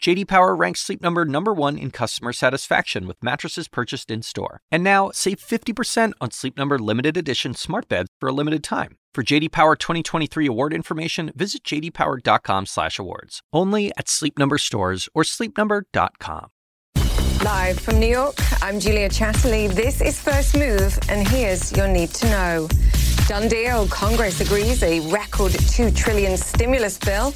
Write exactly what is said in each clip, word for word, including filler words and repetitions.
J D. Power ranks Sleep Number number one in customer satisfaction with mattresses purchased in-store. And now, save fifty percent on Sleep Number limited edition smart beds for a limited time. For J D. Power twenty twenty-three award information, visit j d power dot com slash awards. Only at Sleep Number stores or sleep number dot com. Live from New York, I'm Julia Chatterley. This is First Move, and here's your need to know. Done deal. Congress agrees a record two trillion dollars stimulus bill.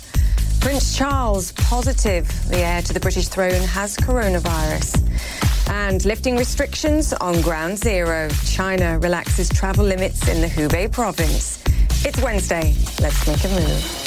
Prince Charles positive. The heir to the British throne has coronavirus. And lifting restrictions on ground zero. China relaxes travel limits in the Hubei province. It's Wednesday. Let's make a move.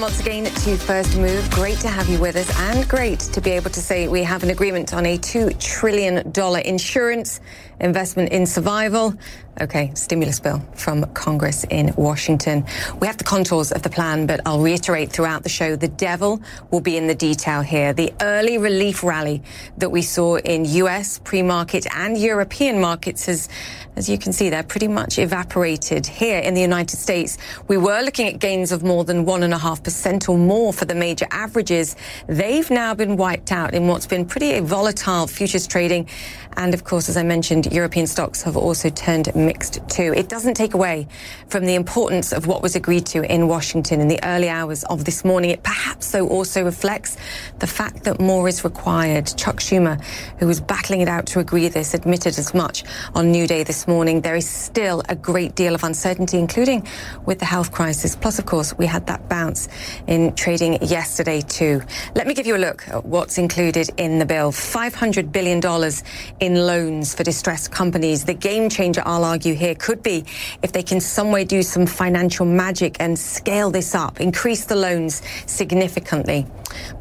Once again to First Move. Great to have you with us, and great to be able to say we have an agreement on a two trillion dollars insurance investment in survival. Okay, stimulus bill from Congress in Washington. We have the contours of the plan, but I'll reiterate throughout the show, the devil will be in the detail here. The early relief rally that we saw in U S pre-market and European markets has, as you can see, they're pretty much evaporated. Here in the United States, we were looking at gains of more than one and a half percent or more for the major averages. They've now been wiped out in what's been pretty volatile futures trading. And of course, as I mentioned, European stocks have also turned mixed too. It doesn't take away from the importance of what was agreed to in Washington in the early hours of this morning. It perhaps, though, also reflects the fact that more is required. Chuck Schumer, who was battling it out to agree this, admitted as much on New Day this morning. There is still a great deal of uncertainty, including with the health crisis. Plus, of course, we had that bounce in trading yesterday too. Let me give you a look at what's included in the bill. five hundred billion dollars in loans for distressed companies. The game changer, I'll argue here, could be if they can some way do some financial magic and scale this up, increase the loans significantly.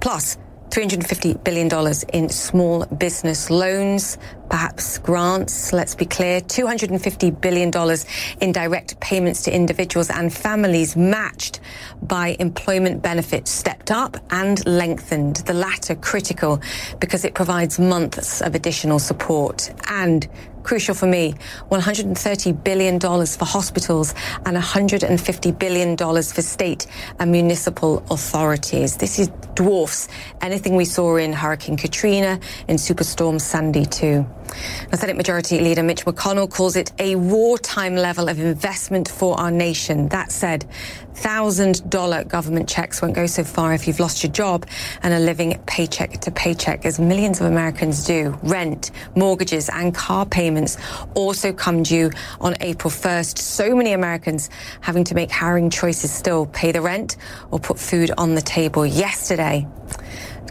Plus, three hundred fifty billion dollars in small business loans, perhaps grants, let's be clear. two hundred fifty billion dollars in direct payments to individuals and families matched by employment benefits stepped up and lengthened. The latter critical because it provides months of additional support. And crucial for me, one hundred thirty billion dollars for hospitals and one hundred fifty billion dollars for state and municipal authorities. This is dwarfs anything we saw in Hurricane Katrina and Superstorm Sandy too. Now, Senate Majority Leader Mitch McConnell calls it a wartime level of investment for our nation. That said, one thousand dollars government checks won't go so far if you've lost your job and are living paycheck to paycheck, as millions of Americans do. Rent, mortgages and car payments also come due on April first. So many Americans having to make harrowing choices still, pay the rent or put food on the table. Yesterday,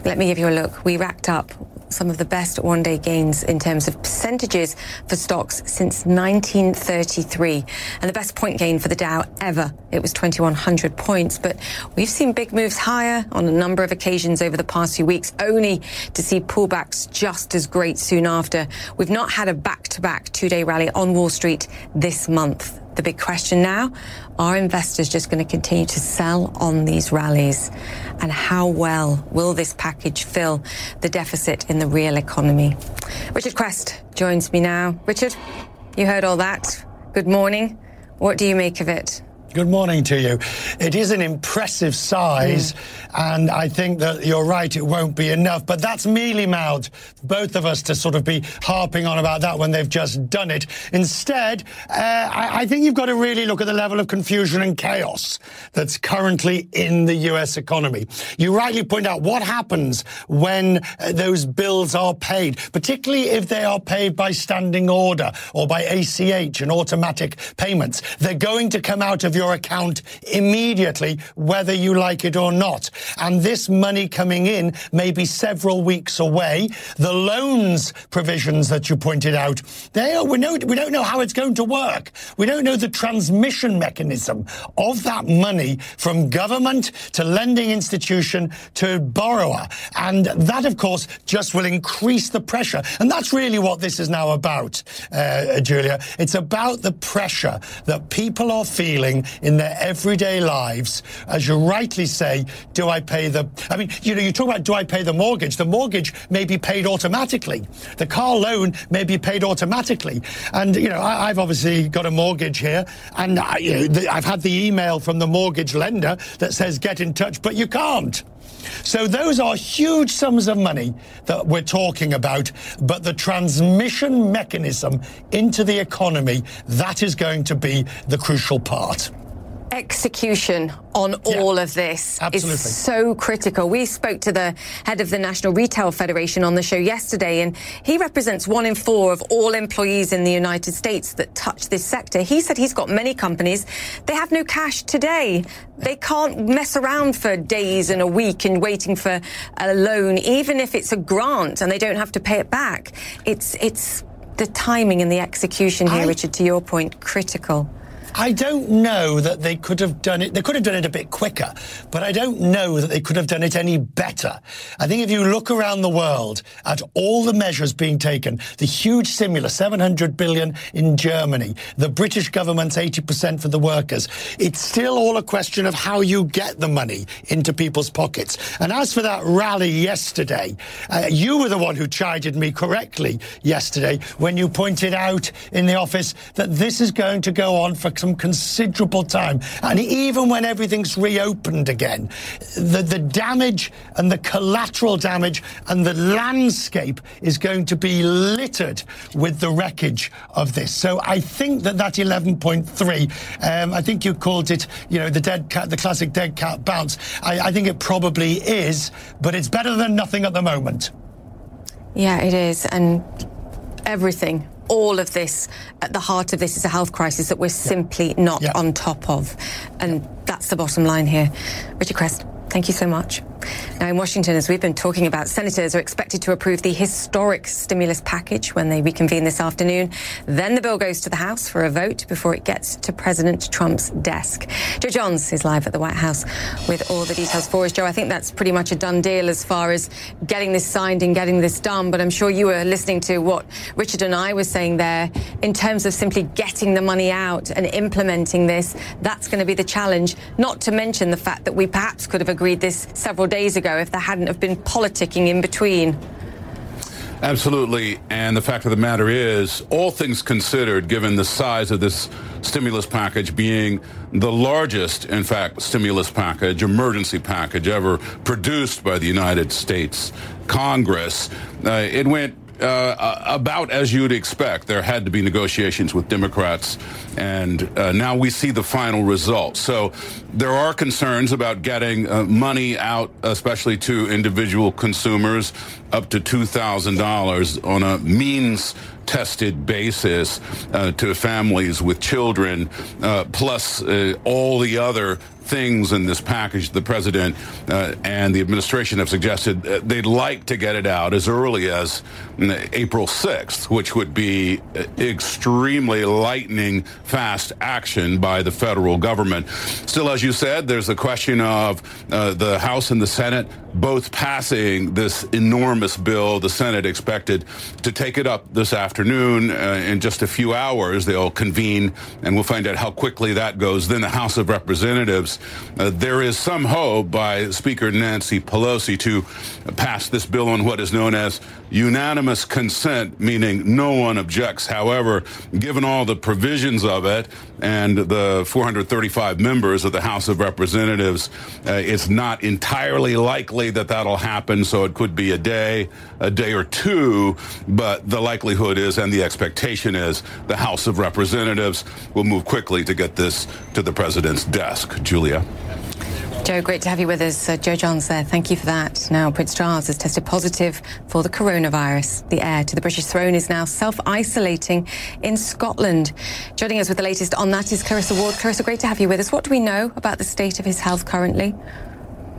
let me give you a look. We racked up some of the best one-day gains in terms of percentages for stocks since nineteen thirty-three. And the best point gain for the Dow ever. It was twenty-one hundred points. But we've seen big moves higher on a number of occasions over the past few weeks, only to see pullbacks just as great soon after. We've not had a back-to-back two-day rally on Wall Street this month. The big question now, are investors just going to continue to sell on these rallies? And how well will this package fill the deficit in the real economy? Richard Quest joins me now. Richard, you heard all that. Good morning. What do you make of it? Good morning to you. It is an impressive size, mm. and I think that you're right, it won't be enough. But that's mealy-mouthed, both of us, to sort of be harping on about that when they've just done it. Instead, uh, I, I think you've got to really look at the level of confusion and chaos that's currently in the U S economy. You rightly point out what happens when uh, those bills are paid, particularly if they are paid by standing order or by A C H and automatic payments. They're going to come out of your your account immediately, whether you like it or not. And this money coming in may be several weeks away. The loans provisions that you pointed out, they are, we, know, we don't know how it's going to work. We don't know the transmission mechanism of that money from government to lending institution to borrower. And that, of course, just will increase the pressure. And that's really what this is now about, uh, Julia. It's about the pressure that people are feeling in their everyday lives. As you rightly say, do I pay the... I mean, you know, you talk about do I pay the mortgage? The mortgage may be paid automatically. The car loan may be paid automatically. And, you know, I, I've obviously got a mortgage here. And, I, you know, the, I've had the email from the mortgage lender that says get in touch, but you can't. So those are huge sums of money that we're talking about, but the transmission mechanism into the economy, that is going to be the crucial part. Execution on yeah, all of this absolutely. Is so critical. We spoke to the head of the National Retail Federation on the show yesterday, and he represents one in four of all employees in the United States that touch this sector. He said he's got many companies. They have no cash today. They can't mess around for days and a week and waiting for a loan, even if it's a grant and they don't have to pay it back. It's, it's the timing and the execution here, I... Richard, to your point, critical. I don't know that they could have done it. They could have done it a bit quicker, but I don't know that they could have done it any better. I think if you look around the world at all the measures being taken, the huge stimulus, seven hundred billion in Germany, the British government's eighty percent for the workers, it's still all a question of how you get the money into people's pockets. And as for that rally yesterday, uh, you were the one who chided me correctly yesterday when you pointed out in the office that this is going to go on for some considerable time. And even when everything's reopened again, the, the damage and the collateral damage and the landscape is going to be littered with the wreckage of this. So I think that that eleven point three, um, I think you called it, you know, the dead cat, the classic dead cat bounce. I, I think it probably is, but it's better than nothing at the moment. Yeah, it is. And everything. All of this, at the heart of this is a health crisis that we're simply not yeah. on top of. And that's the bottom line here. Richard Crest, thank you so much. Now, in Washington, as we've been talking about, senators are expected to approve the historic stimulus package when they reconvene this afternoon. Then the bill goes to the House for a vote before it gets to President Trump's desk. Joe Johns is live at the White House with all the details for us. Joe, I think that's pretty much a done deal as far as getting this signed and getting this done. But I'm sure you were listening to what Richard and I were saying there in terms of simply getting the money out and implementing this. That's going to be the challenge, not to mention the fact that we perhaps could have agreed this several days ago if there hadn't have been politicking in between. Absolutely. And the fact of the matter is, all things considered, given the size of this stimulus package being the largest, in fact, stimulus package, emergency package ever produced by the United States Congress, uh, it went Uh, about as you'd expect. There had to be negotiations with Democrats, and uh, now we see the final result. So there are concerns about getting uh, money out, especially to individual consumers, up to two thousand dollars on a means tested basis uh, to families with children, uh, plus uh, all the other things in this package. The president uh, and the administration have suggested they'd like to get it out as early as April sixth, which would be extremely lightning fast action by the federal government. Still, as you said, there's the question of uh, the House and the Senate both passing this enormous bill. The Senate expected to take it up this afternoon. Uh, in just a few hours, they'll convene, and we'll find out how quickly that goes. Then the House of Representatives. Uh, there is some hope by Speaker Nancy Pelosi to pass this bill on what is known as unanimous consent, meaning no one objects. However, given all the provisions of it and the four hundred thirty-five members of the House of Representatives, uh, it's not entirely likely that that'll happen. So it could be a day, a day or two, but the likelihood is, and the expectation is, the House of Representatives will move quickly to get this to the president's desk. Julia. Joe, great to have you with us. Uh, Joe Johns there, thank you for that. Now, Prince Charles has tested positive for the coronavirus. The heir to the British throne is now self-isolating in Scotland. Joining us with the latest on that is Clarissa Ward. Clarissa, great to have you with us. What do we know about the state of his health currently?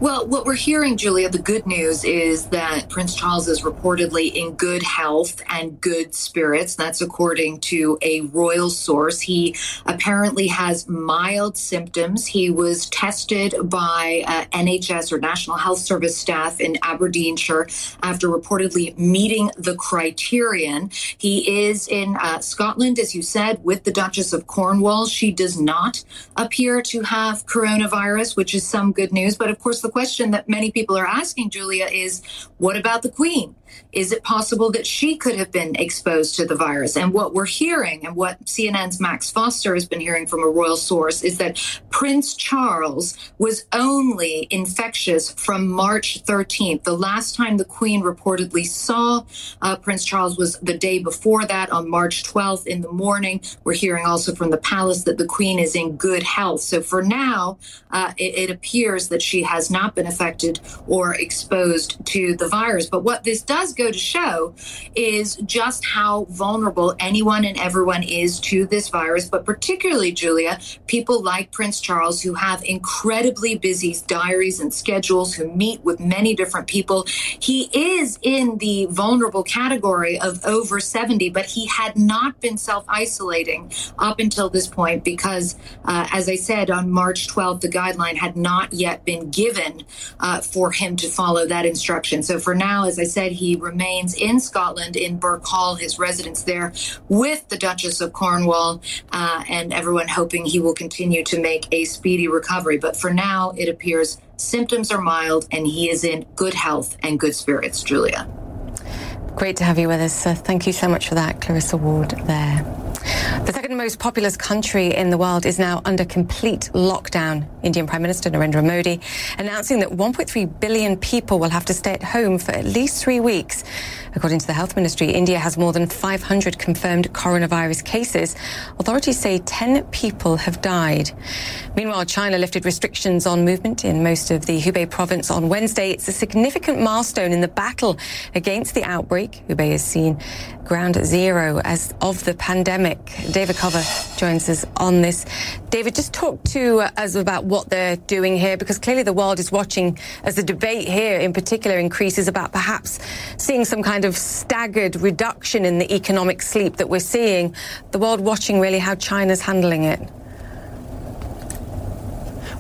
Well, what we're hearing, Julia, the good news is that Prince Charles is reportedly in good health and good spirits. That's according to a royal source. He apparently has mild symptoms. He was tested by uh, N H S or National Health Service staff in Aberdeenshire after reportedly meeting the criterion. He is in uh, Scotland, as you said, with the Duchess of Cornwall. She does not appear to have coronavirus, which is some good news. But of course, the The question that many people are asking, Julia, is what about the Queen? Is it possible that she could have been exposed to the virus? And what we're hearing and what C N N's Max Foster has been hearing from a royal source is that Prince Charles was only infectious from March thirteenth. The last time the Queen reportedly saw uh, Prince Charles was the day before that, on March twelfth in the morning. We're hearing also from the palace that the Queen is in good health. So for now, uh, it, it appears that she has not been affected or exposed to the virus. But what this does does go to show is just how vulnerable anyone and everyone is to this virus, but particularly, Julia, people like Prince Charles, who have incredibly busy diaries and schedules, who meet with many different people. He is in the vulnerable category of over seventy, but he had not been self-isolating up until this point because, uh, as I said, on March twelfth, the guideline had not yet been given uh, for him to follow that instruction. So for now, as I said, he He remains in Scotland, in Burke Hall, his residence there, with the Duchess of Cornwall, uh, and everyone hoping he will continue to make a speedy recovery. But for now, it appears symptoms are mild and he is in good health and good spirits, Julia. Great to have you with us. Uh, thank you so much for that, Clarissa Ward there. The second most populous country in the world is now under complete lockdown. Indian Prime Minister Narendra Modi announcing that one point three billion people will have to stay at home for at least three weeks. According to the Health Ministry, India has more than five hundred confirmed coronavirus cases. Authorities say ten people have died. Meanwhile, China lifted restrictions on movement in most of the Hubei province on Wednesday. It's a significant milestone in the battle against the outbreak. Hubei is seen ground zero as of the pandemic. David Culver joins us on this. David, just talk to us about what they're doing here, because clearly the world is watching as the debate here in particular increases about perhaps seeing some kind of staggered reduction in the economic sleep that we're seeing. The world watching really how China's handling it.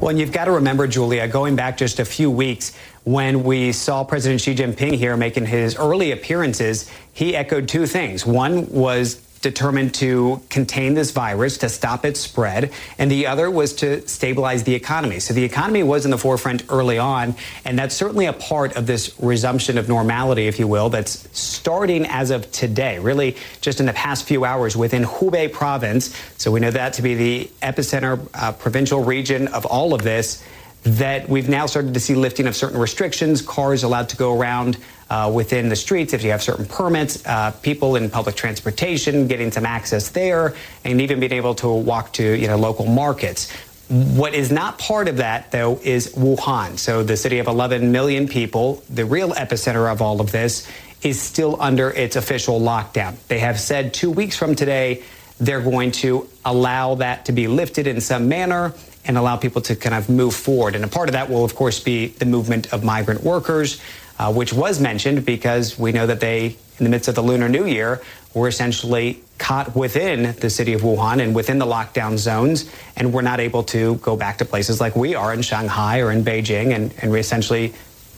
Well, and you've got to remember, Julia, going back just a few weeks, when we saw President Xi Jinping here making his early appearances, he echoed two things. One was determined to contain this virus, to stop its spread, and the other was to stabilize the economy. So the economy was in the forefront early on, and that's certainly a part of this resumption of normality, if you will, that's starting as of today, really just in the past few hours within Hubei province. So we know that to be the epicenter uh, provincial region of all of this, that we've now started to see lifting of certain restrictions, cars allowed to go around uh, within the streets if you have certain permits, uh, people in public transportation getting some access there, and even being able to walk to you know local markets. What is not part of that, though, is Wuhan. So the city of eleven million people, the real epicenter of all of this, is still under its official lockdown. They have said two weeks from today they're going to allow that to be lifted in some manner and allow people to kind of move forward. And a part of that will, of course, be the movement of migrant workers, uh, which was mentioned because we know that they, in the midst of the Lunar New Year, were essentially caught within the city of Wuhan and within the lockdown zones, and were not able to go back to places like we are in Shanghai or in Beijing and, and essentially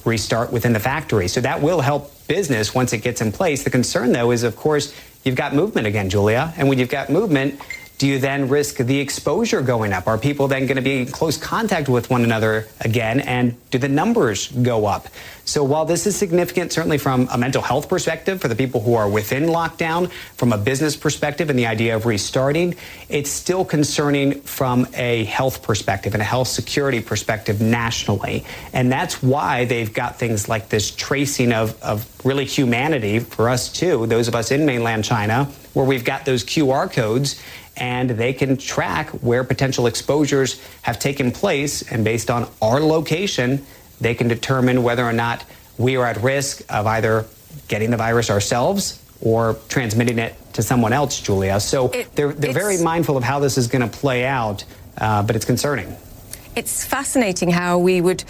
restart within the factory. So that will help business once it gets in place. The concern, though, is, of course, you've got movement again, Julia. And when you've got movement, do you then risk the exposure going up? Are people then going to be in close contact with one another again? And do the numbers go up? So while this is significant, certainly from a mental health perspective for the people who are within lockdown, from a business perspective and the idea of restarting, it's still concerning from a health perspective and a health security perspective nationally. And that's why they've got things like this tracing of, of really humanity for us too, those of us in mainland China, where we've got those Q R codes and they can track where potential exposures have taken place. And based on our location, they can determine whether or not we are at risk of either getting the virus ourselves or transmitting it to someone else, Julia. So it, they're, they're very mindful of how this is going to play out, uh, but it's concerning. It's fascinating how we would,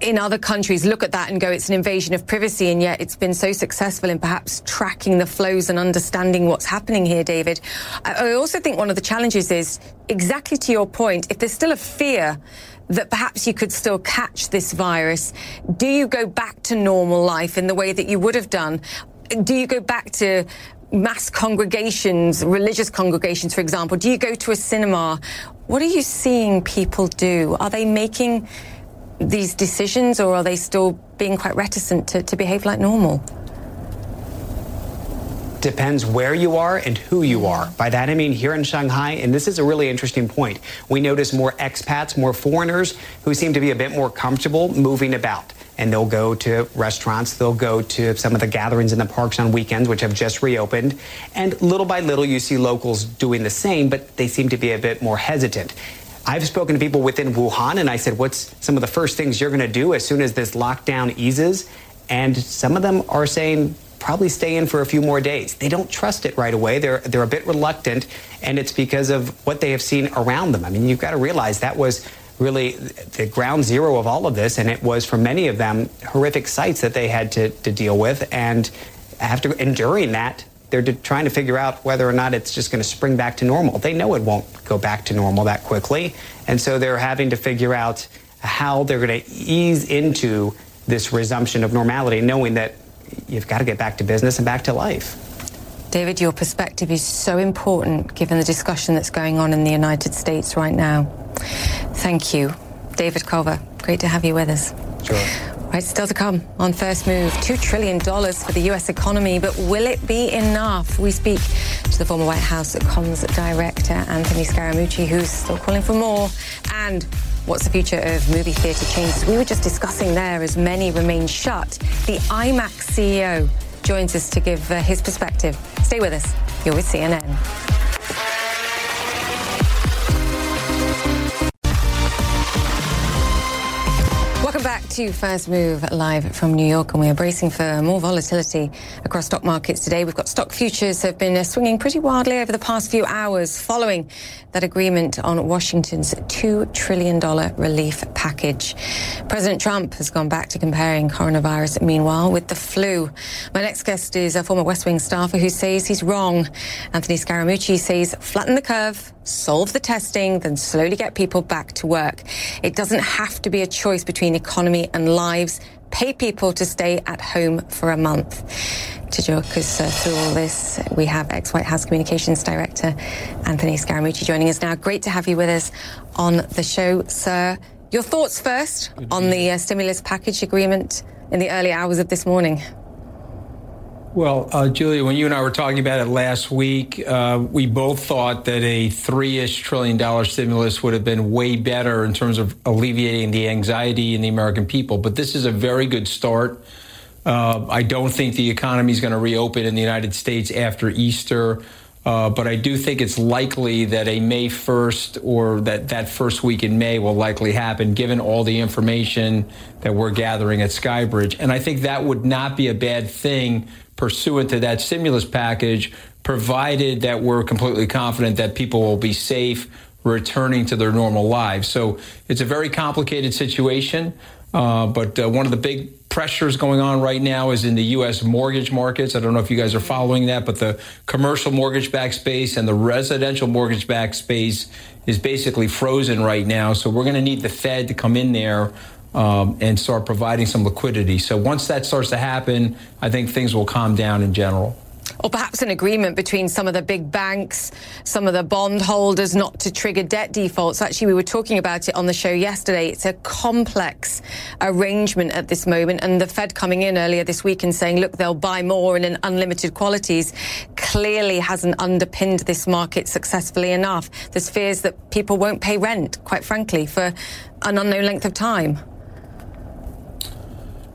in other countries, look at that and go, it's an invasion of privacy, and yet it's been so successful in perhaps tracking the flows and understanding what's happening here, David. I, I also think one of the challenges is, exactly to your point, if there's still a fear that perhaps you could still catch this virus, do you go back to normal life in the way that you would have done? Do you go back to mass congregations, religious congregations, for example? Do you go to a cinema? What are you seeing people do? Are they making these decisions, or are they still being quite reticent to, to behave like normal? Depends where you are and who you are. By that I mean here in Shanghai, and this is a really interesting point, we notice more expats, more foreigners who seem to be a bit more comfortable moving about. And they'll go to restaurants, they'll go to some of the gatherings in the parks on weekends, which have just reopened. And little by little, you see locals doing the same, but they seem to be a bit more hesitant. I've spoken to people within Wuhan, and I said, what's some of the first things you're going to do as soon as this lockdown eases? And some of them are saying, probably stay in for a few more days. They don't trust it right away. They're they're a bit reluctant, and it's because of what they have seen around them. I mean, you've got to realize that was really the ground zero of all of this, and it was, for many of them, horrific sights that they had to, to deal with. And after enduring that, they're trying to figure out whether or not it's just going to spring back to normal. They know it won't go back to normal that quickly, and so they're having to figure out how they're going to ease into this resumption of normality, knowing that you've got to get back to business and back to life. David, your perspective is so important given the discussion that's going on in the United States right now. Thank you. David Culver, great to have you with us. Sure. Right, still to come on First Move, two trillion dollars for the U S economy, but will it be enough? We speak to the former White House Comms Director, Anthony Scaramucci, who's still calling for more, and what's the future of movie theatre chains? We were just discussing there as many remain shut. The IMAX C E O joins us to give uh, his perspective. Stay with us. You're with C N N. Welcome back to First Move live from New York, and we are bracing for more volatility across stock markets today. We've got stock futures have been swinging pretty wildly over the past few hours following that agreement on Washington's two trillion dollars relief package. President Trump has gone back to comparing coronavirus, meanwhile, with the flu. My next guest is a former West Wing staffer who says he's wrong. Anthony Scaramucci says flatten the curve, solve the testing, then slowly get people back to work. It doesn't have to be a choice between economy and lives. Pay people to stay at home for a month. To joke us uh, through all this, we have ex-White House Communications Director Anthony Scaramucci joining us now. Great to have you with us on the show, sir. Your thoughts first on the uh, stimulus package agreement in the early hours of this morning. Well, uh, Julia, when you and I were talking about it last week, uh, we both thought that a three-ish trillion dollar stimulus would have been way better in terms of alleviating the anxiety in the American people. But this is a very good start. Uh, I don't think the economy is going to reopen in the United States after Easter. Uh, but I do think it's likely that a May first or that, that first week in May will likely happen, given all the information that we're gathering at Skybridge. And I think that would not be a bad thing pursuant to that stimulus package, provided that we're completely confident that people will be safe returning to their normal lives. So it's a very complicated situation. Uh, but uh, one of the big pressures going on right now is in the U S mortgage markets. I don't know if you guys are following that, but the commercial mortgage-backed space and the residential mortgage-backed space is basically frozen right now. So we're going to need the Fed to come in there um, and start providing some liquidity. So once that starts to happen, I think things will calm down in general. or perhaps an agreement between some of the big banks, some of the bond holders, not to trigger debt defaults. Actually, we were talking about it on the show yesterday. It's a complex arrangement at this moment. And the Fed coming in earlier this week and saying, look, they'll buy more and in unlimited quantities clearly hasn't underpinned this market successfully enough. There's fears that people won't pay rent, quite frankly, for an unknown length of time.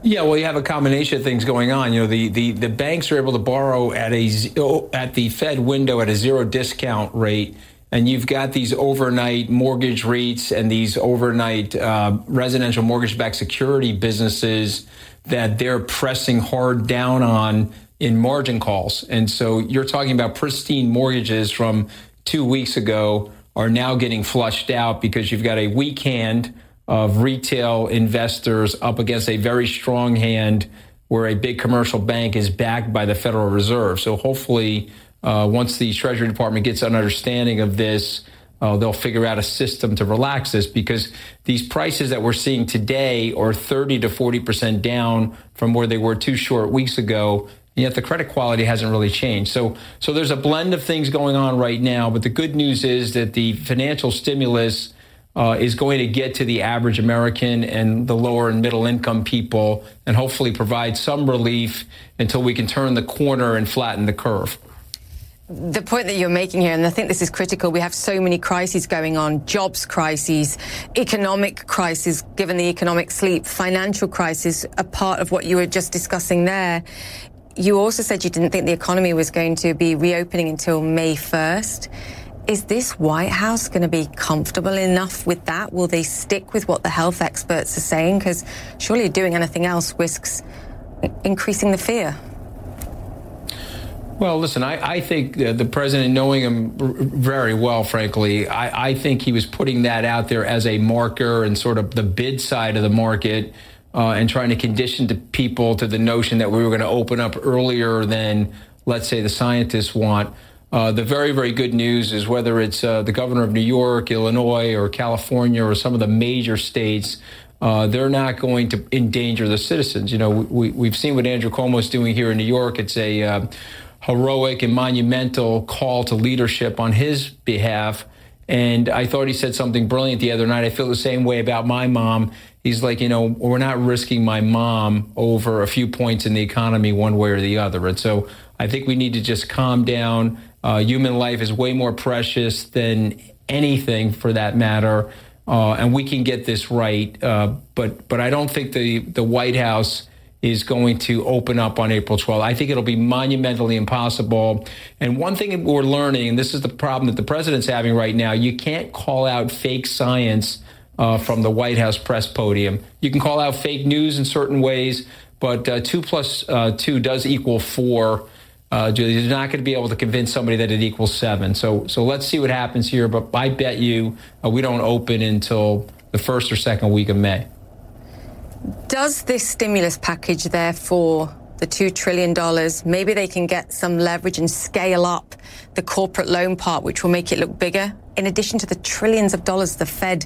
Yeah, well, you have a combination of things going on. You know, the, the, the banks are able to borrow at a at the Fed window at a zero discount rate, and you've got these overnight mortgage REITs and these overnight uh, residential mortgage-backed security businesses that they're pressing hard down on in margin calls. And so you're talking about pristine mortgages from two weeks ago are now getting flushed out because you've got a weak hand of retail investors up against a very strong hand where a big commercial bank is backed by the Federal Reserve. So hopefully uh, once the Treasury Department gets an understanding of this, uh, they'll figure out a system to relax this, because these prices that we're seeing today are thirty to forty percent down from where they were two short weeks ago. And yet the credit quality hasn't really changed. So so there's a blend of things going on right now. But the good news is that the financial stimulus Uh, is going to get to the average American and the lower and middle income people, and hopefully provide some relief until we can turn the corner and flatten the curve. The point that you're making here, and I think this is critical, we have so many crises going on, jobs crises, economic crises, given the economic sleep, financial crisis, a part of what you were just discussing there. You also said you didn't think the economy was going to be reopening until May first. Is this White House going to be comfortable enough with that? Will they stick with what the health experts are saying? Because surely doing anything else risks increasing the fear. Well, listen, I, I think the, the president, knowing him very well, frankly, I, I think he was putting that out there as a marker and sort of the bid side of the market uh, and trying to condition the people to the notion that we were going to open up earlier than, let's say, the scientists want. Uh, the very, very good news is whether it's uh, the governor of New York, Illinois, or California, or some of the major states, uh, they're not going to endanger the citizens. You know, we, we've seen what Andrew Cuomo's doing here in New York. It's a uh, heroic and monumental call to leadership on his behalf. And I thought he said something brilliant the other night. I feel the same way about my mom. He's like, you know, we're not risking my mom over a few points in the economy one way or the other. And so I think we need to just calm down. Uh, human life is way more precious than anything, for that matter, uh, and we can get this right. Uh, but but I don't think the, the White House is going to open up on April twelfth. I think it'll be monumentally impossible. And one thing we're learning, and this is the problem that the president's having right now, you can't call out fake science uh, from the White House press podium. You can call out fake news in certain ways, but uh, two plus uh, two does equal four. Uh, Julia, you're not going to be able to convince somebody that it equals seven. So so let's see what happens here. But I bet you uh, we don't open until the first or second week of May. Does this stimulus package, therefore, the two trillion dollars, maybe they can get some leverage and scale up the corporate loan part, which will make it look bigger, in addition to the trillions of dollars the Fed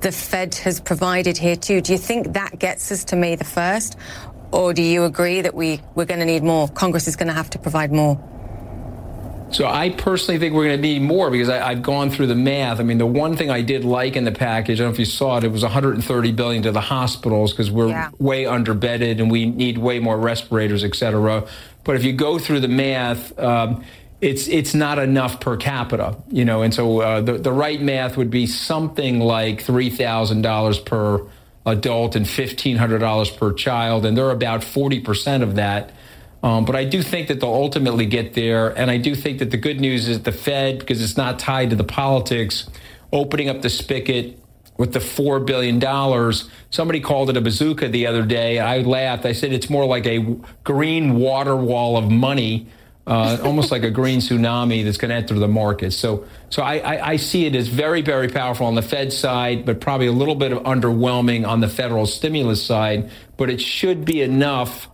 the Fed has provided here too? Do you think that gets us to May the first? Or do you agree that we, we're going to need more? Congress is going to have to provide more. So I personally think we're going to need more, because I, I've gone through the math. I mean, the one thing I did like in the package, I don't know if you saw it, it was one hundred thirty billion dollars to the hospitals, because we're yeah. way underbedded and we need way more respirators, et cetera. But if you go through the math, um, it's it's not enough per capita, you know. And so uh, the, the right math would be something like three thousand dollars per adult and fifteen hundred dollars per child, and they're about forty percent of that. Um, but I do think that they'll ultimately get there, and I do think that the good news is the Fed, because it's not tied to the politics, opening up the spigot with the four billion dollars. Somebody called it a bazooka the other day. I laughed. I said it's more like a green water wall of money, uh, almost like a green tsunami that's going to enter the market. So so I, I, I see it as very, very powerful on the Fed side, but probably a little bit of underwhelming on the federal stimulus side. But it should be enough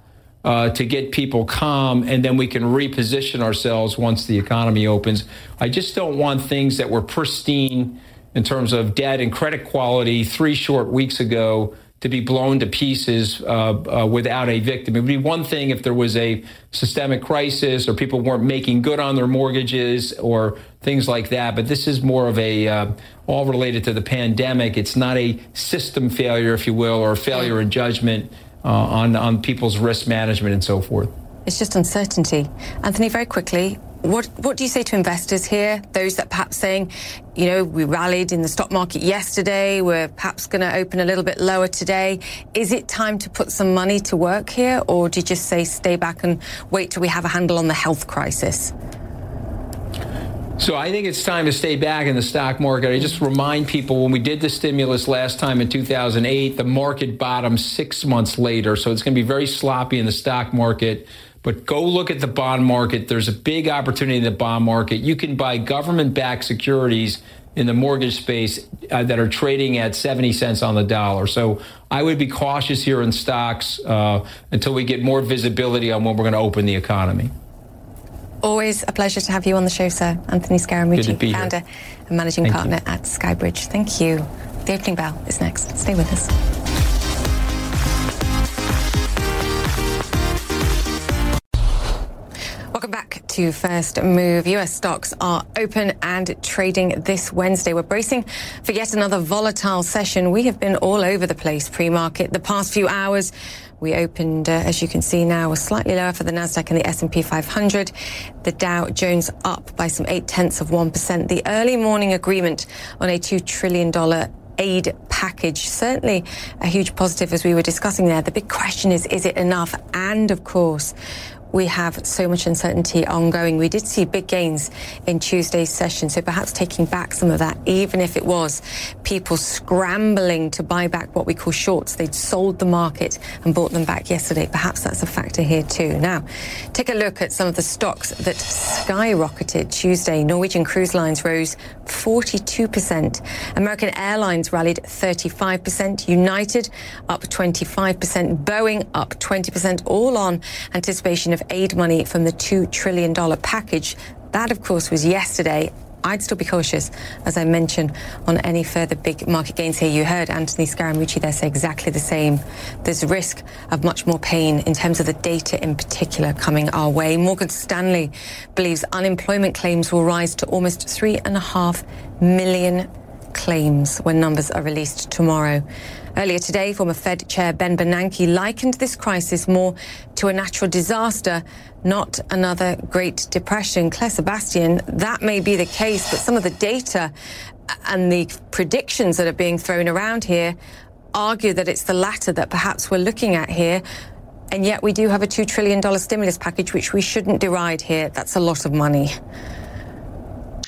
uh, to get people calm, and then we can reposition ourselves once the economy opens. I just don't want things that were pristine in terms of debt and credit quality three short weeks ago to be blown to pieces uh, uh, without a victim. It would be one thing if there was a systemic crisis or people weren't making good on their mortgages or things like that. But this is more of a uh, all related to the pandemic. It's not a system failure, if you will, or a failure in judgment uh, on, on people's risk management and so forth. It's just uncertainty. Anthony, very quickly, What what do you say to investors here, those that perhaps saying, you know, we rallied in the stock market yesterday, we're perhaps going to open a little bit lower today. Is it time to put some money to work here, or do you just say stay back and wait till we have a handle on the health crisis? So I think it's time to stay back in the stock market. I just remind people when we did the stimulus last time in two thousand eight, the market bottomed six months later. So it's going to be very sloppy in the stock market. But go look at the bond market. There's a big opportunity in the bond market. You can buy government-backed securities in the mortgage space uh, that are trading at seventy cents on the dollar. So I would be cautious here in stocks uh, until we get more visibility on when we're going to open the economy. Always a pleasure to have you on the show, sir. Anthony Scaramucci, founder here and managing Thank partner you. at Skybridge. Thank you. The opening bell is next. Stay with us. Back to First Move. U S stocks are open and trading this Wednesday. We're bracing for yet another volatile session. We have been all over the place pre-market the past few hours. We opened, uh, as you can see now, was slightly lower for the Nasdaq and the S and P five hundred. The Dow Jones up by some eight tenths of one percent. The early morning agreement on a two trillion dollars aid package, certainly a huge positive, as we were discussing there. The big question is, is it enough? And of course, we have so much uncertainty ongoing. We did see big gains in Tuesday's session, so perhaps taking back some of that, even if it was people scrambling to buy back what we call shorts. They'd sold the market and bought them back yesterday. Perhaps that's a factor here too. Now, take a look at some of the stocks that skyrocketed Tuesday. Norwegian Cruise Lines rose forty-two percent. American Airlines rallied thirty-five percent. United up twenty-five percent. Boeing up twenty percent, all on anticipation of aid money from the two trillion dollars package. That, of course, was yesterday. I'd still be cautious, as I mentioned, on any further big market gains here. You heard Anthony Scaramucci there say exactly the same. There's risk of much more pain in terms of the data in particular coming our way. Morgan Stanley believes unemployment claims will rise to almost three and a half million claims when numbers are released tomorrow. Earlier today, former Fed Chair Ben Bernanke likened this crisis more to a natural disaster, not another Great Depression. Claire Sebastian, that may be the case, but some of the data and the predictions that are being thrown around here argue that it's the latter that perhaps we're looking at here. And yet we do have a two trillion dollars stimulus package, which we shouldn't deride here. That's a lot of money.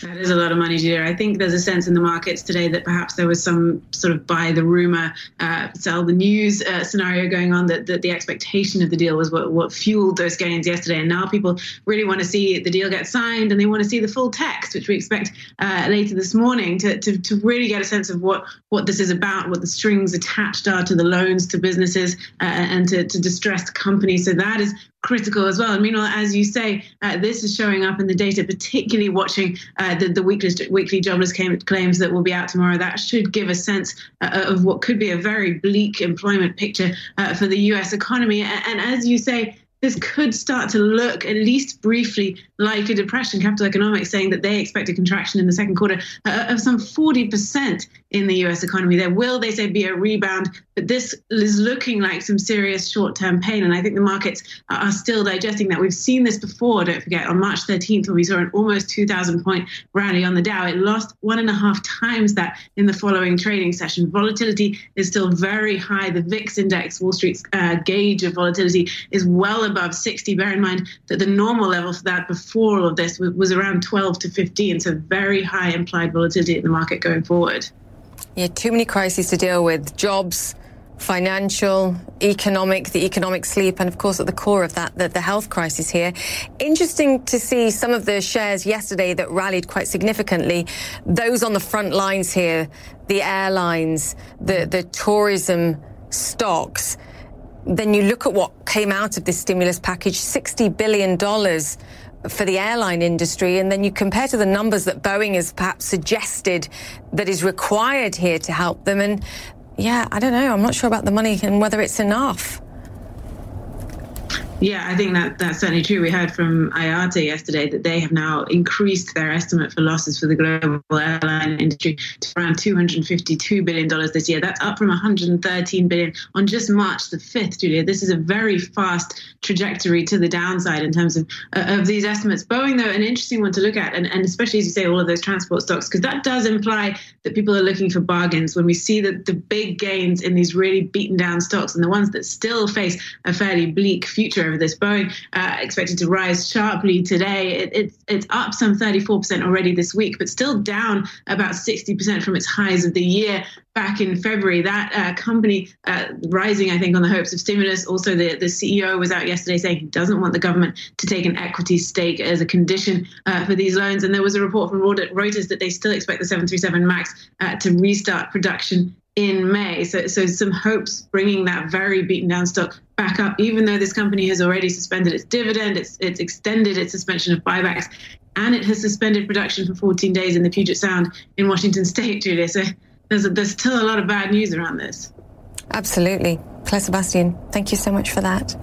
That is a lot of money, Julia. I think there's a sense in the markets today that perhaps there was some sort of buy the rumor, uh, sell the news uh, scenario going on, that, that the expectation of the deal was what, what fueled those gains yesterday. And now people really want to see the deal get signed, and they want to see the full text, which we expect uh, later this morning, to, to, to really get a sense of what, what this is about, what the strings attached are to the loans to businesses uh, and to, to distressed companies. So that is critical as well. And meanwhile, as you say, uh, this is showing up in the data, particularly watching uh, the, the weekly, weekly jobless claims that will be out tomorrow. That should give a sense uh, of what could be a very bleak employment picture uh, for the U S economy. And, and as you say, this could start to look at least briefly like a depression. Capital Economics saying that they expect a contraction in the second quarter of some forty percent in the U S economy. There will, they say, be a rebound, but this is looking like some serious short-term pain. And I think the markets are still digesting that. We've seen this before, don't forget, on March thirteenth, when we saw an almost two thousand point rally on the Dow. It lost one and a half times that in the following trading session. Volatility is still very high. The V I X index, Wall Street's uh, gauge of volatility, is well above above sixty. Bear in mind that the normal level for that before all of this was around twelve to fifteen, so very high implied volatility in the market going forward. Yeah, too many crises to deal with. Jobs, financial, economic, the economic sleep, and of course at the core of that, the, the health crisis here. Interesting to see some of the shares yesterday that rallied quite significantly. Those on the front lines here, the airlines, the, the tourism stocks. Then you look at what came out of this stimulus package, sixty billion dollars for the airline industry. And then you compare to the numbers that Boeing has perhaps suggested that is required here to help them. And yeah, I don't know. I'm not sure about the money and whether it's enough. Yeah, I think that that's certainly true. We heard from IATA yesterday that they have now increased their estimate for losses for the global airline industry to around two hundred fifty-two billion dollars this year. That's up from one hundred thirteen billion dollars on just March the fifth, Julia. This is a very fast trajectory to the downside in terms of, uh, of these estimates. Boeing, though, an interesting one to look at, and, and especially, as you say, all of those transport stocks, because that does imply that people are looking for bargains when we see that the big gains in these really beaten down stocks and the ones that still face a fairly bleak future. This Boeing uh, expected to rise sharply today. It, it, it's up some thirty-four percent already this week, but still down about sixty percent from its highs of the year back in February. That uh, company uh, rising, I think, on the hopes of stimulus. Also, the, the C E O was out yesterday saying he doesn't want the government to take an equity stake as a condition uh, for these loans. And there was a report from Reuters that they still expect the seven thirty-seven MAX uh, to restart production in May. So, so some hopes bringing that very beaten down stock back up, even though this company has already suspended its dividend, it's, it's extended its suspension of buybacks, and it has suspended production for fourteen days in the Puget Sound in Washington state, Julia. So there's, a, there's still a lot of bad news around this. Absolutely. Claire Sebastian, thank you so much for that.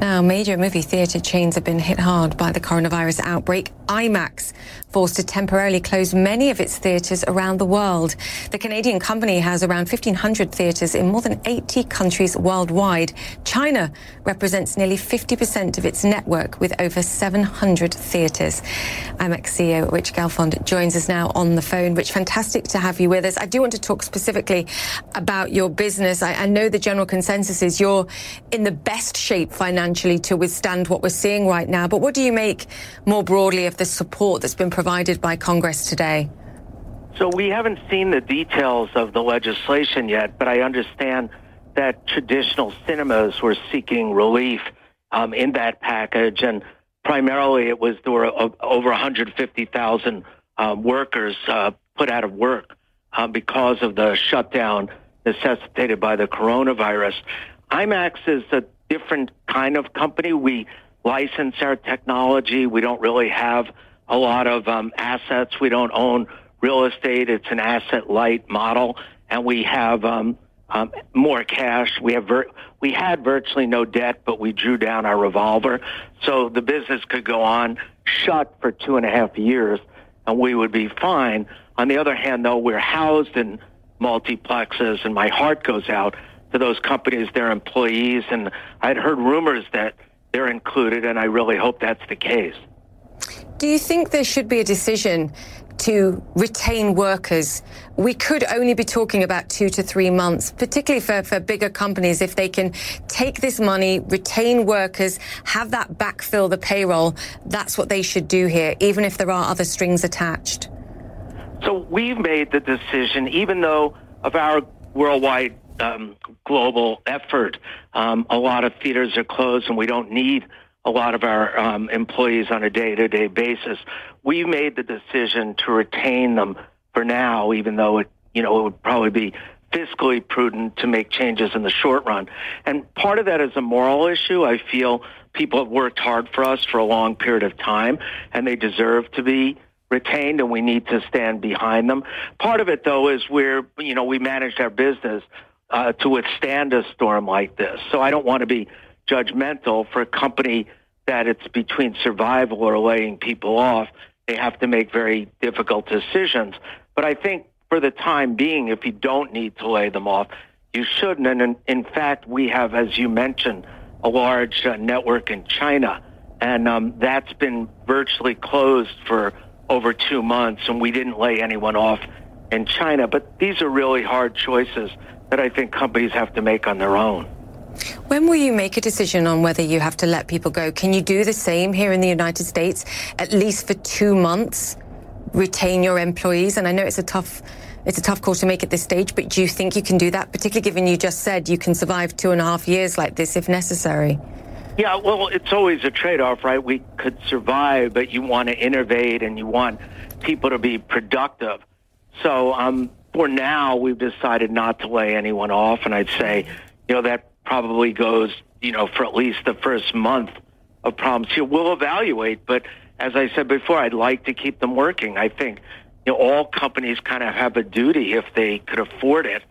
Now, major movie theatre chains have been hit hard by the coronavirus outbreak. IMAX forced to temporarily close many of its theatres around the world. The Canadian company has around fifteen hundred theatres in more than eighty countries worldwide. China represents nearly fifty percent of its network with over seven hundred theatres. IMAX C E O Rich Galfond joins us now on the phone. Rich, fantastic to have you with us. I do want to talk specifically about your business. I, I know the general consensus is you're in the best shape financially to withstand what we're seeing right now, but what do you make more broadly of the support that's been provided by Congress today? So we haven't seen the details of the legislation yet, but I understand that traditional cinemas were seeking relief um, in that package, and primarily it was there were over one hundred fifty thousand uh, workers uh, put out of work uh, because of the shutdown necessitated by the coronavirus. IMAX is a different kind of company. We license our technology. We don't really have a lot of um, assets. We don't own real estate. It's an asset-light model, and we have um, um, more cash. We have vir- we had virtually no debt, but we drew down our revolver, so the business could go on shut for two and a half years, and we would be fine. On the other hand, though, we're housed in multiplexes, and my heart goes out to those companies, their employees, and I'd heard rumors that they're included, and I really hope that's the case. Do you think there should be a decision to retain workers? We could only be talking about two to three months, particularly for, for bigger companies, if they can take this money, retain workers, have that backfill the payroll. That's what they should do here, even if there are other strings attached. So we've made the decision, even though of our worldwide um, global effort, um, a lot of theaters are closed and we don't need a lot of our um, employees on a day-to-day basis. We made the decision to retain them for now, even though it, you know, it would probably be fiscally prudent to make changes in the short run. And part of that is a moral issue. I feel people have worked hard for us for a long period of time, and they deserve to be retained, and we need to stand behind them. Part of it, though, is we're, you know, we managed our business uh, to withstand a storm like this. So I don't want to be judgmental for a company that it's between survival or laying people off. They have to make very difficult decisions. But I think for the time being, if you don't need to lay them off, you shouldn't. And in, in fact, we have, as you mentioned, a large uh, network in China, and um, that's been virtually closed for over two months, and we didn't lay anyone off in China. But these are really hard choices that I think companies have to make on their own. When will you make a decision on whether you have to let people go? Can you do the same here in the United States, at least for two months, retain your employees? And I know it's a tough, it's a tough call to make at this stage, but do you think you can do that, particularly given you just said you can survive two and a half years like this if necessary? Yeah, well, it's always a trade-off, right? We could survive, but you want to innovate and you want people to be productive. So um, for now, we've decided not to lay anyone off, and I'd say, you know, that probably goes, you know, for at least the first month of problems here. We'll evaluate, but as I said before, I'd like to keep them working. I think, you know, all companies kind of have a duty if they could afford it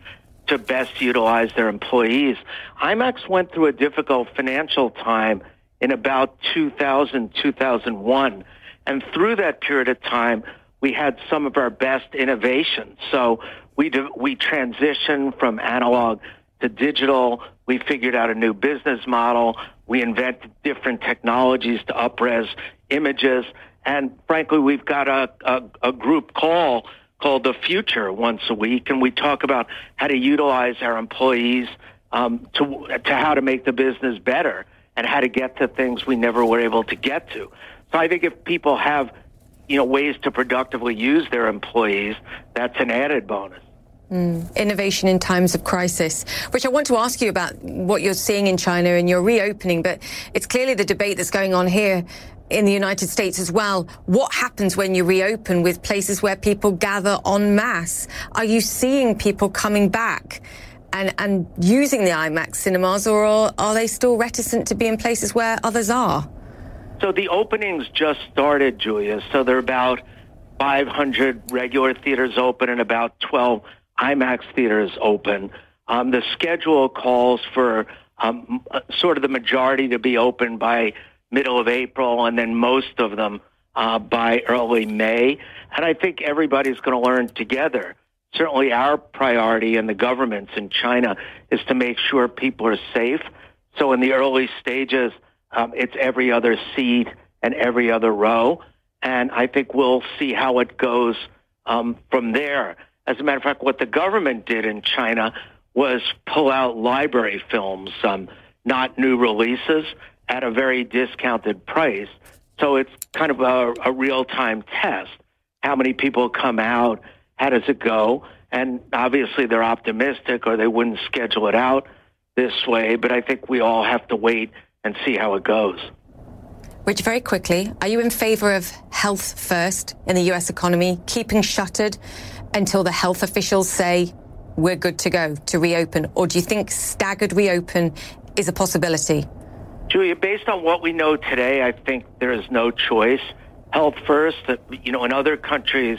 to best utilize their employees. IMAX went through a difficult financial time in about two thousand, two thousand one. And through that period of time, we had some of our best innovations. So we do, we transitioned from analog to digital. We figured out a new business model. We invented different technologies to up-res images. And frankly, we've got a, a, a group call called The Future once a week, and we talk about how to utilize our employees um, to, to how to make the business better and how to get to things we never were able to get to. So I think if people have, you know, ways to productively use their employees, that's an added bonus. Mm. Innovation in times of crisis. Rich, I want to ask you about what you're seeing in China and your reopening, but it's clearly the debate that's going on here in the United States as well. What happens when you reopen with places where people gather en masse? Are you seeing people coming back and, and using the IMAX cinemas, or are they still reticent to be in places where others are? So the openings just started, Julia. So there are about five hundred regular theaters open and about twelve IMAX theaters open. Um, the schedule calls for um, sort of the majority to be open by middle of April, and then most of them uh, by early May. And I think everybody's going to learn together. Certainly our priority and the government's in China is to make sure people are safe. So in the early stages, um, it's every other seat and every other row. And I think we'll see how it goes um, from there. As a matter of fact, what the government did in China was pull out library films, um, not new releases, at a very discounted price. So it's kind of a, a real-time test. How many people come out? How does it go? And obviously they're optimistic, or they wouldn't schedule it out this way. But I think we all have to wait and see how it goes. Rich, very quickly, are you in favor of health first in the U S economy, keeping shuttered until the health officials say we're good to go to reopen? Or do you think staggered reopen is a possibility? Julia, based on what we know today, I think there is no choice. Health first. You know, in other countries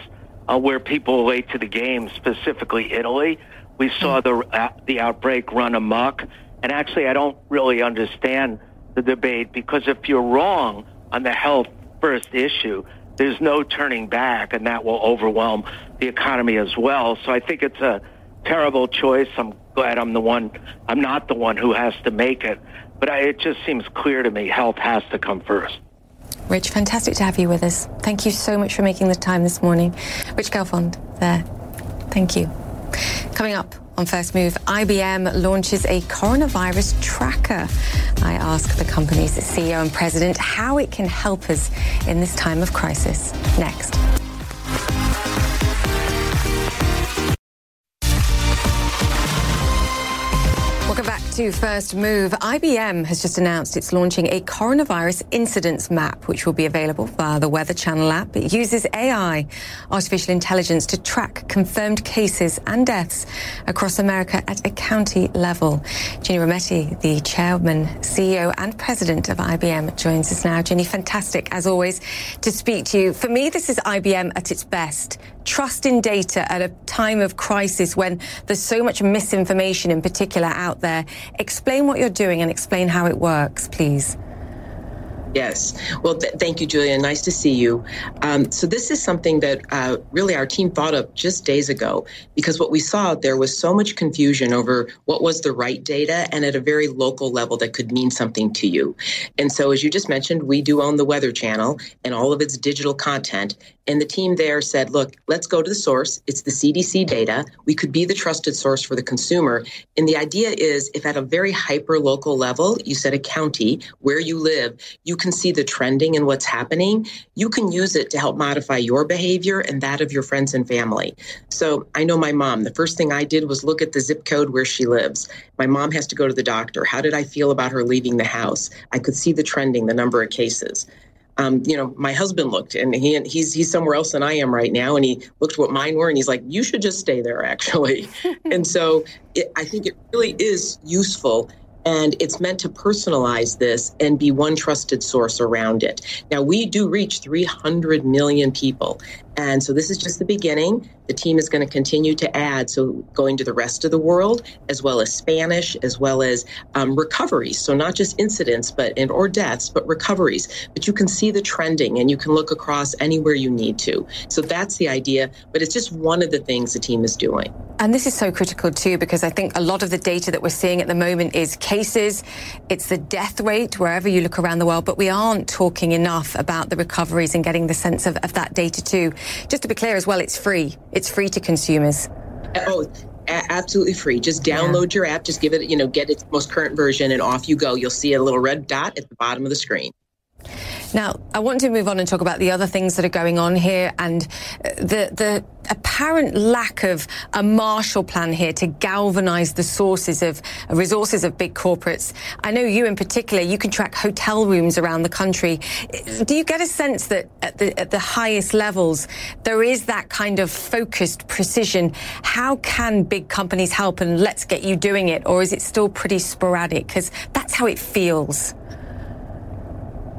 uh, where people late to the game, specifically Italy, we saw the uh, the outbreak run amok. And actually, I don't really understand the debate, because if you're wrong on the health first issue, there's no turning back, and that will overwhelm the economy as well. So I think it's a terrible choice. I'm glad I'm the one. I'm not the one who has to make it. But I, it just seems clear to me health has to come first. Rich, fantastic to have you with us. Thank you so much for making the time this morning. Rich Galfond there. Thank you. Coming up on First Move, I B M launches a coronavirus tracker. I ask the company's C E O and president how it can help us in this time of crisis. Next. To First Move, I B M has just announced it's launching a coronavirus incidence map, which will be available via the Weather Channel app. It uses A I, artificial intelligence, to track confirmed cases and deaths across America at a county level. Ginny Rometty, the chairman, C E O and president of I B M, joins us now. Ginny, fantastic, as always, to speak to you. For me, this is I B M at its best. Trust in data at a time of crisis when there's so much misinformation in particular out there. Explain what you're doing and explain how it works, please. Yes. Well, th- thank you, Julia. Nice to see you. Um, so this is something that uh, really our team thought up just days ago, because what we saw, there was so much confusion over what was the right data and at a very local level that could mean something to you. And so, as you just mentioned, we do own the Weather Channel and all of its digital content. And the team there said, look, let's go to the source. It's the C D C data. We could be the trusted source for the consumer. And the idea is, if at a very hyper local level, you said a county where you live, you can see the trending and what's happening, you can use it to help modify your behavior and that of your friends and family. So I know my mom, the first thing I did was look at the zip code where she lives. My mom has to go to the doctor. How did I feel about her leaving the house? I could see the trending, the number of cases. Um, you know, my husband looked, and he he's he's somewhere else than I am right now. And he looked what mine were, and he's like, "You should just stay there, actually." And so, it, I think it really is useful, and it's meant to personalize this and be one trusted source around it. Now, we do reach three hundred million people. And so this is just the beginning. The team is going to continue to add, so going to the rest of the world, as well as Spanish, as well as um, recoveries. So not just incidents but and or deaths, but recoveries. But you can see the trending and you can look across anywhere you need to. So that's the idea. But it's just one of the things the team is doing. And this is so critical, too, because I think a lot of the data that we're seeing at the moment is cases. It's the death rate wherever you look around the world. But we aren't talking enough about the recoveries and getting the sense of, of that data, too. Just to be clear as well, it's free. It's free to consumers. Oh, a- absolutely free. Just download yeah. your app. Just give it, you know, get its most current version and off you go. You'll see a little red dot at the bottom of the screen. Now, I want to move on and talk about the other things that are going on here and the the apparent lack of a Marshall Plan here to galvanize the sources of resources of big corporates. I know you in particular, you can track hotel rooms around the country. Do you get a sense that at the, at the highest levels, there is that kind of focused precision? How can big companies help and let's get you doing it? Or is it still pretty sporadic? Because that's how it feels.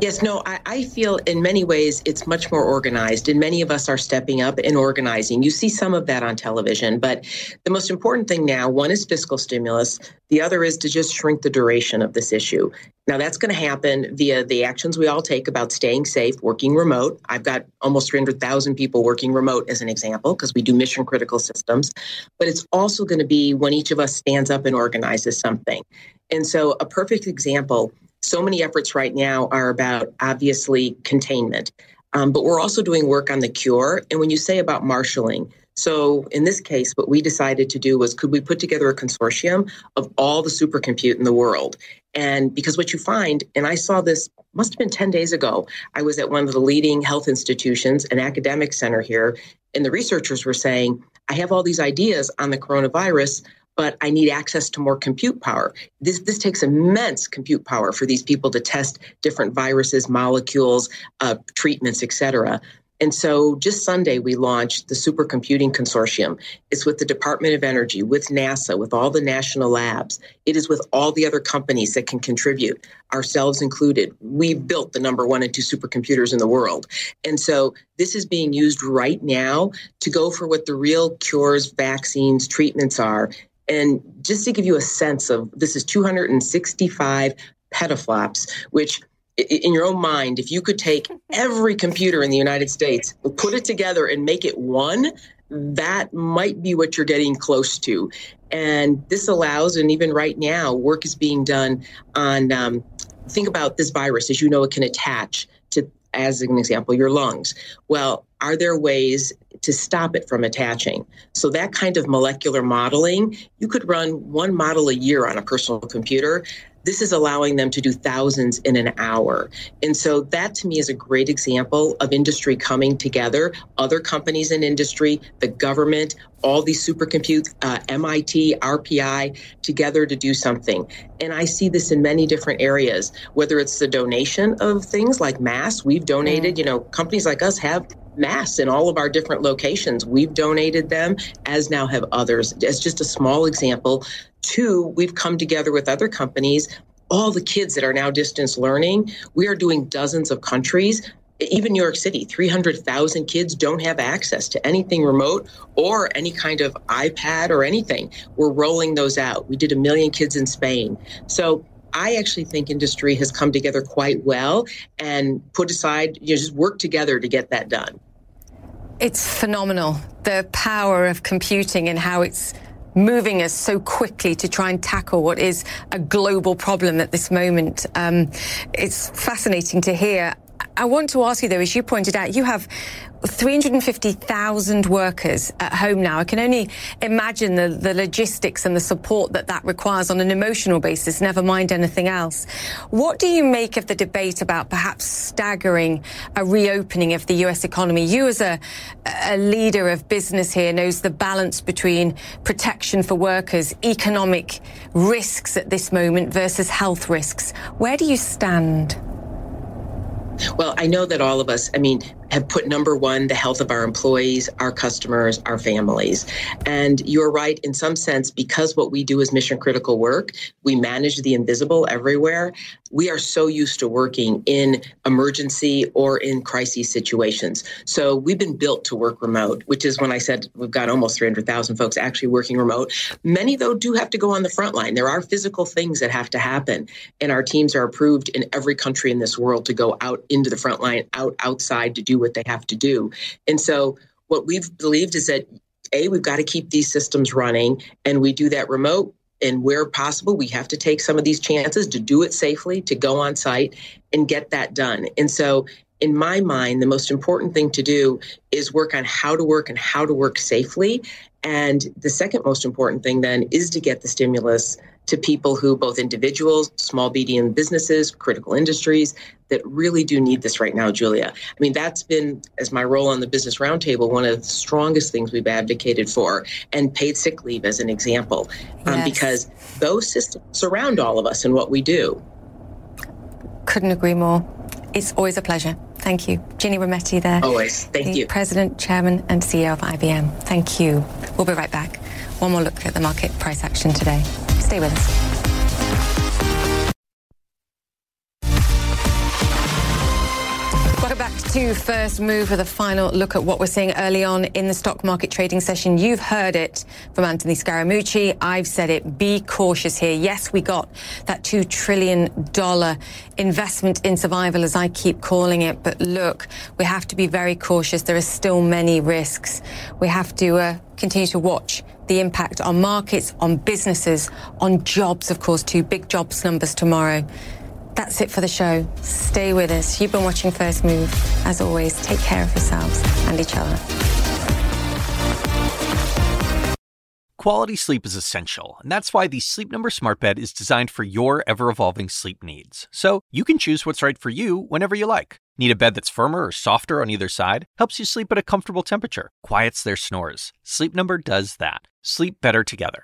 Yes, no, I, I feel in many ways it's much more organized, and many of us are stepping up and organizing. You see some of that on television, but the most important thing now, one is fiscal stimulus. The other is to just shrink the duration of this issue. Now, that's going to happen via the actions we all take about staying safe, working remote. I've got almost three hundred thousand people working remote as an example, because we do mission critical systems. But it's also going to be when each of us stands up and organizes something. And so a perfect example, so many efforts right now are about, obviously, containment. Um, but we're also doing work on the cure. And when you say about marshalling, so in this case, what we decided to do was, could we put together a consortium of all the supercompute in the world? And because what you find, and I saw this must have been ten days ago, I was at one of the leading health institutions, an academic center here, and the researchers were saying, I have all these ideas on the coronavirus, but I need access to more compute power. This this takes immense compute power for these people to test different viruses, molecules, uh, treatments, et cetera. And so just Sunday, we launched the Supercomputing Consortium. It's with the Department of Energy, with NASA, with all the national labs. It is with all the other companies that can contribute, ourselves included. We built the number one and two supercomputers in the world. And so this is being used right now to go for what the real cures, vaccines, treatments are. And just to give you a sense of, this is two hundred sixty-five petaflops, which in your own mind, if you could take every computer in the United States, put it together and make it one, that might be what you're getting close to. And this allows, and even right now, work is being done on, um, think about this virus, as you know, it can attach to, as an example, your lungs. Well, are there ways to stop it from attaching? So that kind of molecular modeling, you could run one model a year on a personal computer. This is allowing them to do thousands in an hour. And so that to me is a great example of industry coming together, other companies in industry, the government, all these supercompute, uh, M I T, R P I, together to do something. And I see this in many different areas, whether it's the donation of things like masks. We've donated, you know, companies like us have masks in all of our different locations. We've donated them, as now have others. As just a small example. Two, we've come together with other companies. All the kids that are now distance learning, we are doing dozens of countries. Even New York City, three hundred thousand kids don't have access to anything remote or any kind of iPad or anything. We're rolling those out. We did a million kids in Spain. So I actually think industry has come together quite well and put aside, you know, just work together to get that done. It's phenomenal, the power of computing and how it's moving us so quickly to try and tackle what is a global problem at this moment. Um, it's fascinating to hear. I want to ask you, though, as you pointed out, you have three hundred fifty thousand workers at home now. I can only imagine the, the logistics and the support that that requires on an emotional basis, never mind anything else. What do you make of the debate about perhaps staggering a reopening of the U S economy? You, as a, a leader of business here, knows the balance between protection for workers, economic risks at this moment versus health risks. Where do you stand? Well, I know that all of us, I mean, have put number one, the health of our employees, our customers, our families. And you're right, in some sense, because what we do is mission critical work, we manage the invisible everywhere. We are so used to working in emergency or in crisis situations. So we've been built to work remote, which is when I said we've got almost three hundred thousand folks actually working remote. Many, though, do have to go on the front line. There are physical things that have to happen. And our teams are approved in every country in this world to go out into the front line, out outside to do what they have to do. And so what we've believed is that, A, we've got to keep these systems running, and we do that remote. And where possible, we have to take some of these chances to do it safely, to go on site and get that done. And so in my mind, the most important thing to do is work on how to work and how to work safely. And the second most important thing then is to get the stimulus to people who, both individuals, small, medium businesses, critical industries that really do need this right now, Julia. I mean, that's been, as my role on the Business Roundtable, one of the strongest things we've advocated for, and paid sick leave as an example, yes. um, because those systems surround all of us and what we do. Couldn't agree more. It's always a pleasure. Thank you. Ginny Rometty there. Always. Thank the you. President, Chairman and C E O of I B M. Thank you. We'll be right back. One more look at the market price action today. Stay with us. To First Move with a final look at what we're seeing early on in the stock market trading session. You've heard it from Anthony Scaramucci. I've said it. Be cautious here. Yes, we got that two trillion dollars investment in survival, as I keep calling it. But look, we have to be very cautious. There are still many risks. We have to uh, continue to watch the impact on markets, on businesses, on jobs, of course, too. Big jobs numbers tomorrow. That's it for the show. Stay with us. You've been watching First Move. As always, take care of yourselves and each other. Quality sleep is essential, and that's why the Sleep Number Smart Bed is designed for your ever-evolving sleep needs. So you can choose what's right for you whenever you like. Need a bed that's firmer or softer on either side? Helps you sleep at a comfortable temperature. Quiets their snores. Sleep Number does that. Sleep better together.